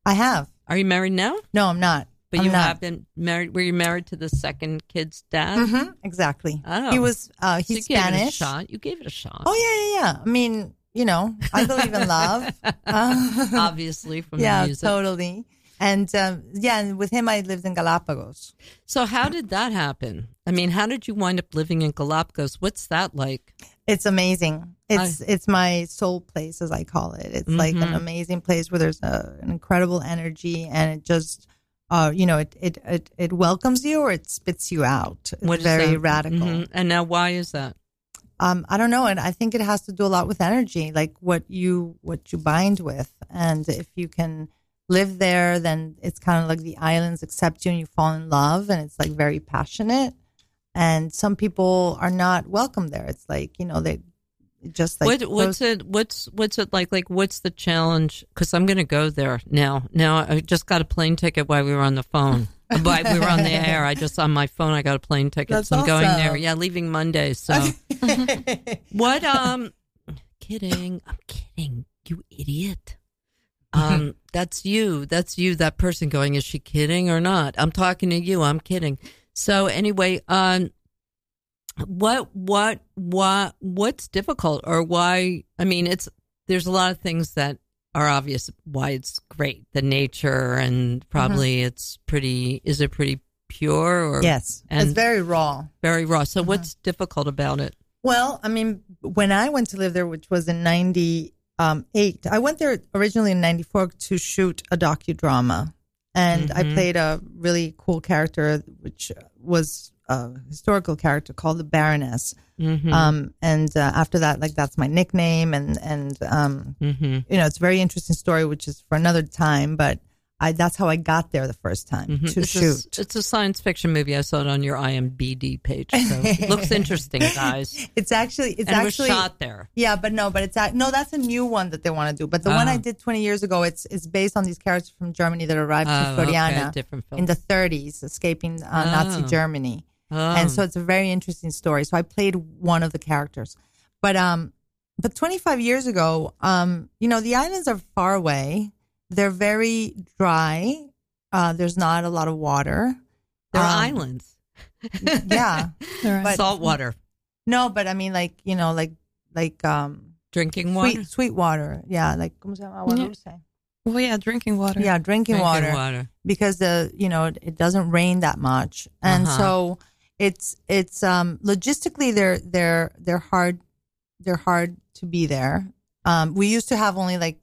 I have. Are you married now? No, I'm not. But have been married. Were you married to the second kid's dad? Mm-hmm, exactly. Oh. He was, he's so Spanish. You gave it a shot. Oh, yeah. I mean, you know, I believe in love. Obviously from the music. Yeah, totally. And and with him, I lived in Galapagos. So how did that happen? I mean, how did you wind up living in Galapagos? What's that like? It's amazing. It's my soul place, as I call it. It's mm-hmm. like an amazing place where there's an incredible energy, and it just, you know, it welcomes you or it spits you out. It's very radical. Mm-hmm. And now, why is that? I don't know, and I think it has to do a lot with energy, like what you bind with, and if you can live there, then it's kind of like the islands accept you and you fall in love, and it's like very passionate. And some people are not welcome there. It's like, you know, they just like what's it like? Like, what's the challenge? Because I'm going to go there now. Now I just got a plane ticket while we were on the phone. But we were on the air. On my phone, I got a plane ticket. That's so I'm going there. Yeah, leaving Monday. So what? I'm kidding. You idiot. That's you, that person going, is she kidding or not? I'm talking to you. I'm kidding. So anyway, what's difficult or why? I mean, there's a lot of things that are obvious why it's great. The nature and probably mm-hmm. is it pretty pure or? Yes. It's very raw. Very raw. So mm-hmm. what's difficult about it? Well, I mean, when I went to live there, which was in 98, I went there originally in 94 to shoot a docudrama, and mm-hmm. I played a really cool character, which was a historical character called the Baroness. Mm-hmm. After that, like that's my nickname, and mm-hmm. you know, it's a very interesting story, which is for another time. But that's how I got there the first time mm-hmm. to shoot. It's a science fiction movie. I saw it on your IMDb page. So it looks interesting, guys. It was shot there. Yeah, but that's a new one that they want to do. But the one I did 20 years ago, it's based on these characters from Germany that arrived to Floriana in the 30s, escaping Nazi Germany. Oh. And so it's a very interesting story. So I played one of the characters. But 25 years ago, you know, the islands are far away. They're very dry. There's not a lot of water. They're islands. Yeah. Salt water. No, but I mean, like, you know, drinking water. Sweet water. Yeah. Like, ¿cómo se llama? Agua dulce. Well, yeah, drinking water. Yeah, drinking water. Because, you know, it doesn't rain that much. And so, It's logistically they're hard to be there. We used to have only like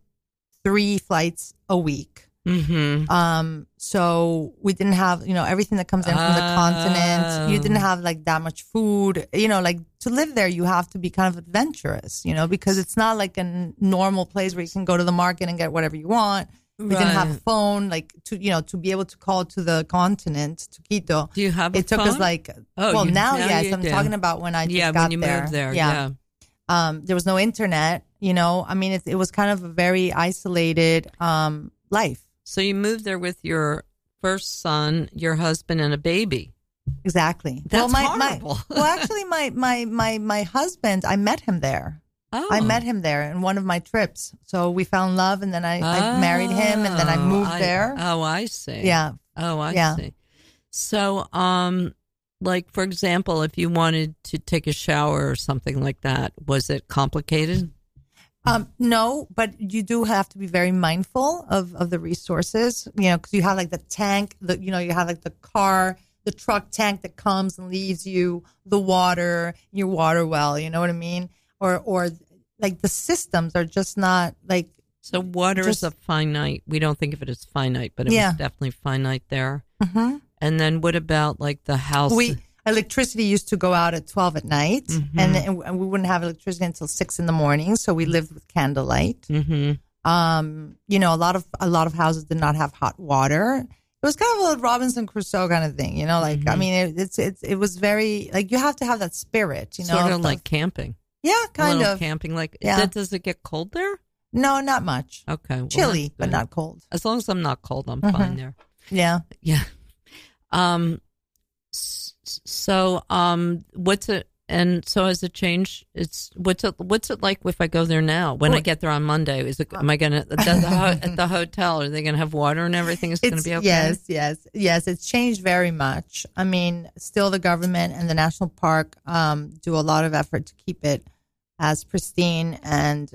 3 flights a week. Mm-hmm. So we didn't have, everything that comes in from the continent. You didn't have like that much food, like to live there, you have to be kind of adventurous, because it's not like a normal place where you can go to the market and get whatever you want. We didn't have a phone, like to be able to call to the continent, to Quito. Do you have a phone? It took us like, yes. I'm talking about when I just got there. Yeah, when you moved there. Yeah. There was no internet, it was kind of a very isolated, life. So you moved there with your first son, your husband, and a baby. Exactly. That's horrible. My husband, I met him there. Oh. I met him there in one of my trips. So we fell in love, and then I married him, and then I moved there. Oh, I see. Yeah. Oh, I see. So, for example, if you wanted to take a shower or something like that, was it complicated? No, but you do have to be very mindful of the resources, because you have like the tank, you have like the car, the truck tank that comes and leaves you, the water, your water well, you know what I mean? Or like the systems are just not like. So water is a finite. We don't think of it as finite, but it was definitely finite there. Mm-hmm. And then what about like the house? Electricity used to go out at 12 at night, mm-hmm. and we wouldn't have electricity until 6 in the morning. So we lived with candlelight. Mm-hmm. A lot of houses did not have hot water. It was kind of a Robinson Crusoe kind of thing, Mm-hmm. I mean, it was very like you have to have that spirit, Sort of like camping. Yeah, kind of camping. Like, does it get cold there? No, not much. Okay, well, chilly but not cold. As long as I'm not cold, I'm fine there. Yeah, yeah. So what's it? And so has it changed? It's what's it like if I go there now? When I get there on Monday, at the hotel? Are they gonna have water and everything? Is it gonna be okay? Yes. It's changed very much. I mean, still the government and the national park do a lot of effort to keep it as pristine and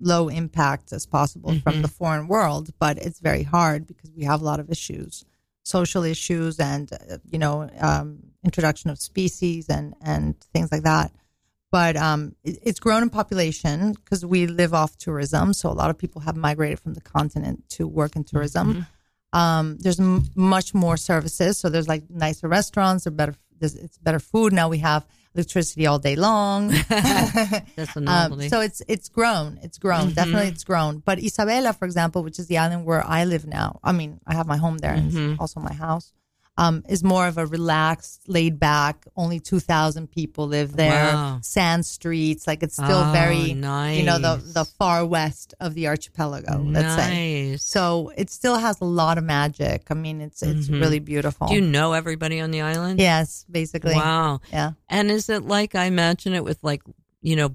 low impact as possible mm-hmm. from the foreign world, but it's very hard because we have a lot of issues. Social issues and, introduction of species and things like that. But it's grown in population because we live off tourism. So a lot of people have migrated from the continent to work in tourism. Mm-hmm. There's much more services. So there's like nicer restaurants. It's better food. Now we have electricity all day long. That's a novelty. So it's grown. It's grown. Mm-hmm. Definitely it's grown. But Isabela, for example, which is the island where I live now, I mean, I have my home there mm-hmm. and it's also my house, is more of a relaxed, laid back, only 2,000 people live there. Wow. Sand streets. Like it's still very, nice. The far west of the archipelago, let's say. So it still has a lot of magic. I mean, it's mm-hmm. really beautiful. Do you know everybody on the island? Yes, basically. Wow. Yeah. And is it like, I imagine it with like,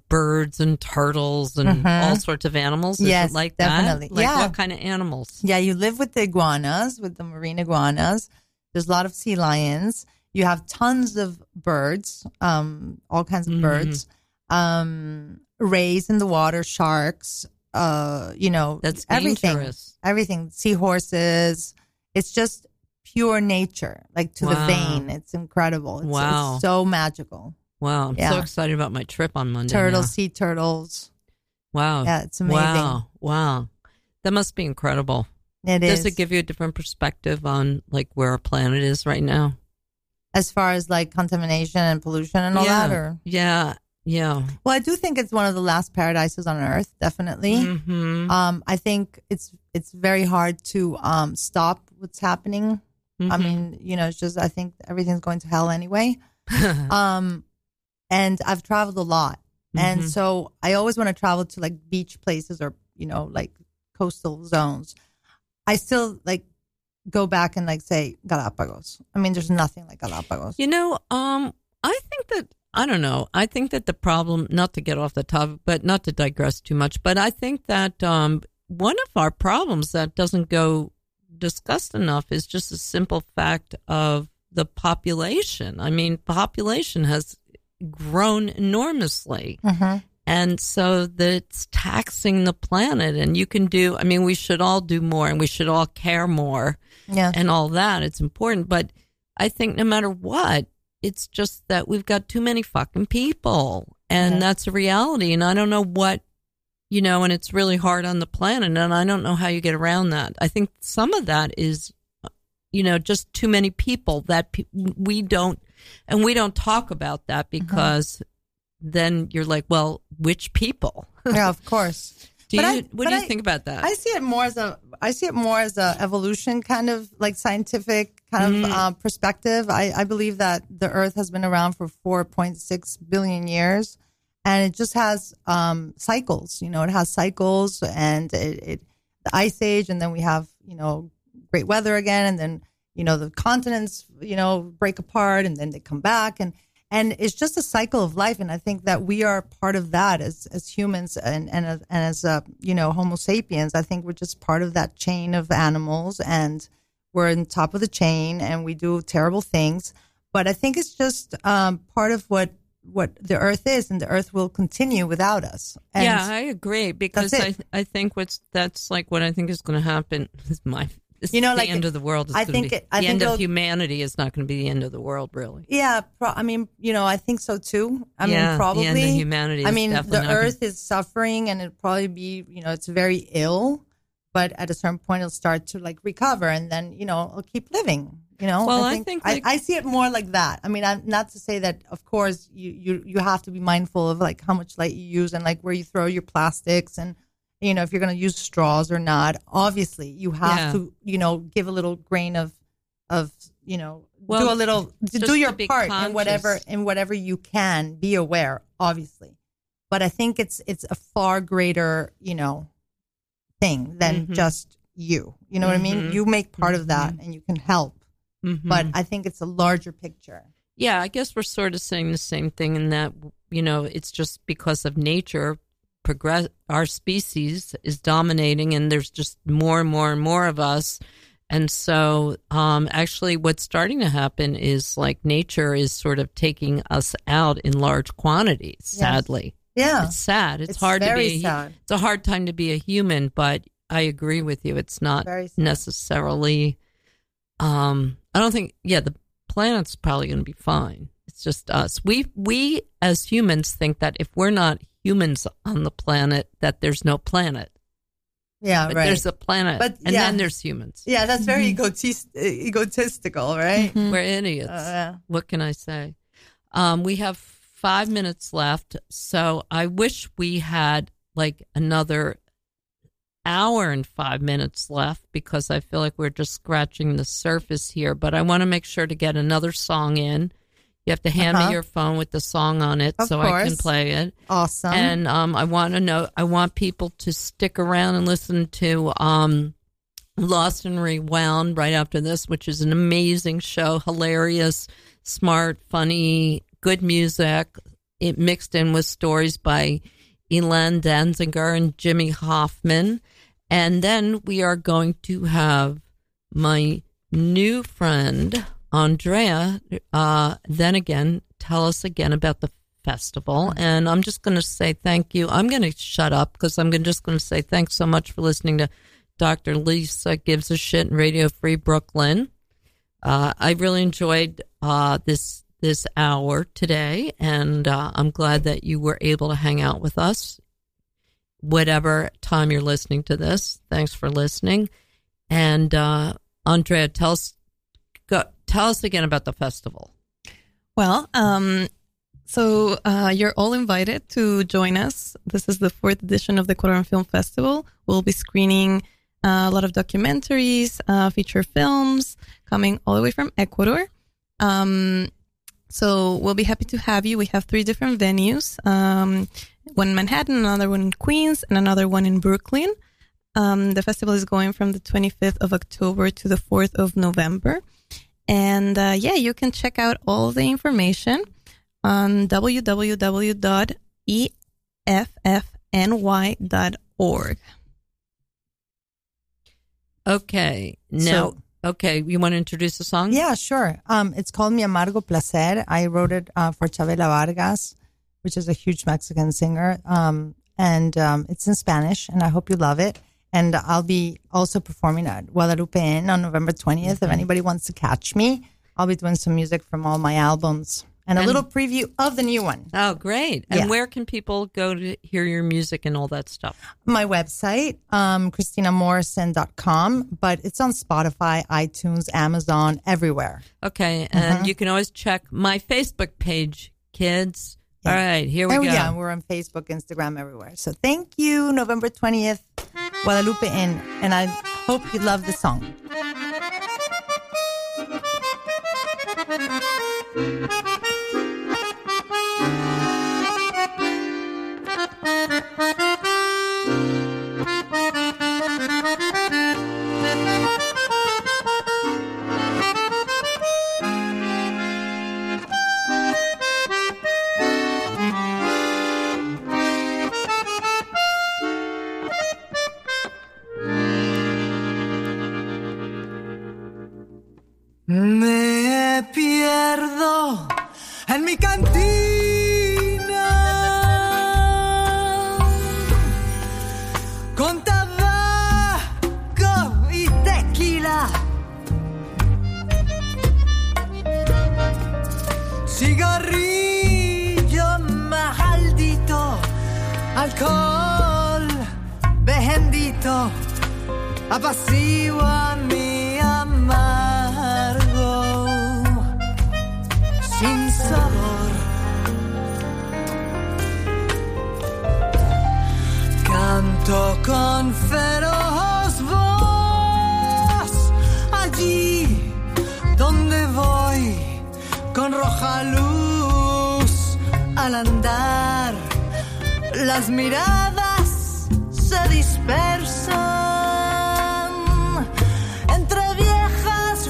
birds and turtles and mm-hmm. all sorts of animals? Is it like definitely. That? Like what kind of animals? Yeah, you live with the iguanas, with the marine iguanas. There's a lot of sea lions. You have tons of birds, all kinds of mm-hmm. birds, rays in the water, sharks, that's everything, dangerous. Everything, seahorses. It's just pure nature, like to the vein. It's incredible. It's so magical. Wow. I'm so excited about my trip on Monday. Sea turtles. Wow. Yeah, it's amazing. Wow. That must be incredible. Does it give you a different perspective on like where our planet is right now? As far as like contamination and pollution and all that? Or? Yeah. Yeah. Well, I do think it's one of the last paradises on Earth, definitely. Mm-hmm. I think it's very hard to stop what's happening. Mm-hmm. I mean, it's just I think everything's going to hell anyway. And I've traveled a lot. Mm-hmm. And so I always want to travel to like beach places or, like coastal zones. I still like go back and like say Galapagos. I mean, there's nothing like Galapagos. I think that, I don't know. I think that the problem, not to get off the topic, but not to digress too much, but I think that one of our problems that doesn't go discussed enough is just the simple fact of the population. I mean, population has grown enormously. Mm-hmm. And so that's taxing the planet and we should all do more and we should all care more and all that. It's important. But I think no matter what, It's just that we've got too many fucking people, and that's a reality. And I don't know what, you know, and it's really hard on the planet, and I don't know how you get around that. I think some of that is, you know, just too many people that we don't talk about that, because then you're like, well, which people? Yeah, of course. What do you think about that? I see it more as a evolution kind of, like, scientific kind of perspective. I believe that the Earth has been around for 4.6 billion years, and it just has cycles. You know, it has cycles, and it the Ice Age, and then we have, you know, great weather again, and then, you know, the continents, you know, break apart, and then they come back, and it's just a cycle of life. And I think that we are part of that as humans and as, you know, Homo sapiens. I think we're just part of that chain of animals, and we're on top of the chain, and we do terrible things. But I think it's just part of what the Earth is, and the Earth will continue without us. And yeah, I agree, because I think what I think is going to happen is the end of the world is going to be... The end of humanity is not going to be the end of the world, really. Yeah, I mean, you know, I think so, too. I mean, probably. Yeah, the humanity the Earth is suffering, and it'll probably be, you know, it's very ill, but at a certain point, it'll start to, like, recover, and then, you know, it'll keep living, you know? Well, I see it more like that. I mean, I'm not to say that, of course, you have to be mindful of, like, how much light you use and, like, where you throw your plastics and... You know, if you're going to use straws or not, obviously you have to, you know, give a little grain of, you know, do your part conscious. in whatever you can, be aware, obviously. But I think it's a far greater, you know, thing than just you. You know what I mean? You make part of that and you can help. Mm-hmm. But I think it's a larger picture. Yeah, I guess we're sort of saying the same thing in that, you know, it's just because of nature. Our species is dominating, and there's just more and more and more of us. And so actually what's starting to happen is, like, nature is sort of taking us out in large quantities, sadly. Yeah. It's sad. It's hard to be. Sad. It's a hard time to be a human, but I agree with you. It's not necessarily. I don't think. Yeah. The planet's probably going to be fine. It's just us. We as humans think that if we're not humans on the planet, that there's no planet. Yeah, but right. There's a planet, and then there's humans. Yeah, that's very egotistical, right? Mm-hmm. We're idiots. What can I say? We have 5 minutes left, so I wish we had, like, another hour and 5 minutes left, because I feel like we're just scratching the surface here, but I want to make sure to get another song in. You have to hand me your phone with the song on it I can play it. Awesome. And I want people to stick around and listen to Lost and Rewound right after this, which is an amazing show, hilarious, smart, funny, good music. It mixed in with stories by Elan Danziger and Jimmy Hoffman. And then we are going to have my new friend... Andrea, then again, tell us again about the festival. And I'm just going to say thank you. I'm going to shut up, because I'm just going to say thanks so much for listening to Dr. Lisa Gives a Shit and Radio Free Brooklyn. I really enjoyed this hour today, and I'm glad that you were able to hang out with us whatever time you're listening to this. Thanks for listening. And Andrea, tell us again about the festival. Well, you're all invited to join us. This is the 4th edition of the Ecuadorian Film Festival. We'll be screening a lot of documentaries, feature films coming all the way from Ecuador. So we'll be happy to have you. We have 3 different venues, one in Manhattan, another one in Queens, and another one in Brooklyn. The festival is going from the 25th of October to the 4th of November. And you can check out all the information on www.effny.org. Okay. Now, you want to introduce the song? Yeah, sure. It's called Mi Amargo Placer. I wrote it for Chavela Vargas, which is a huge Mexican singer. And it's in Spanish, and I hope you love it. And I'll be also performing at Guadalupe Inn on November 20th if anybody wants to catch me. I'll be doing some music from all my albums and a little preview of the new one. Oh, great. And where can people go to hear your music and all that stuff? My website, ChristinaMorrison.com, but it's on Spotify, iTunes, Amazon, everywhere. Okay. And you can always check my Facebook page, kids. Yeah. All right. Here we go. Yeah, we're on Facebook, Instagram, everywhere. So thank you. November 20th, Guadalupe Inn. And I hope you love the song. Me pierdo en mi cantina con tabaco y tequila. Cigarrillo maldito, alcohol bendito, apacigua mi amar. Sin sabor, canto con feroz voz allí donde voy con roja luz al andar. Las miradas se dispersan entre viejas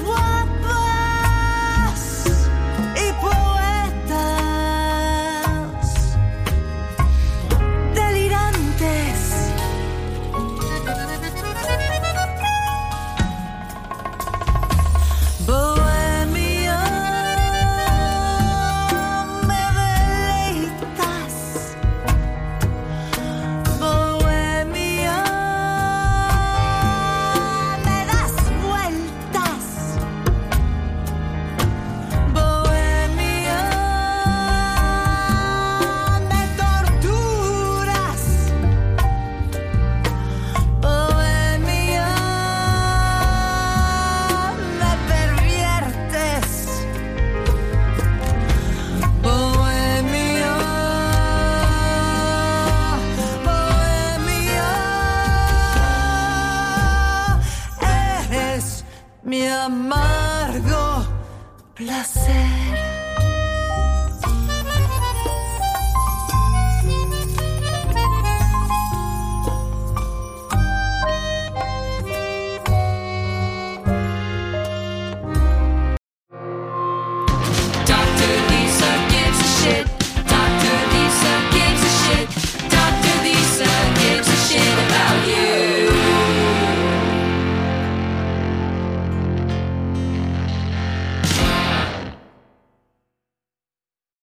Mi amargo placer.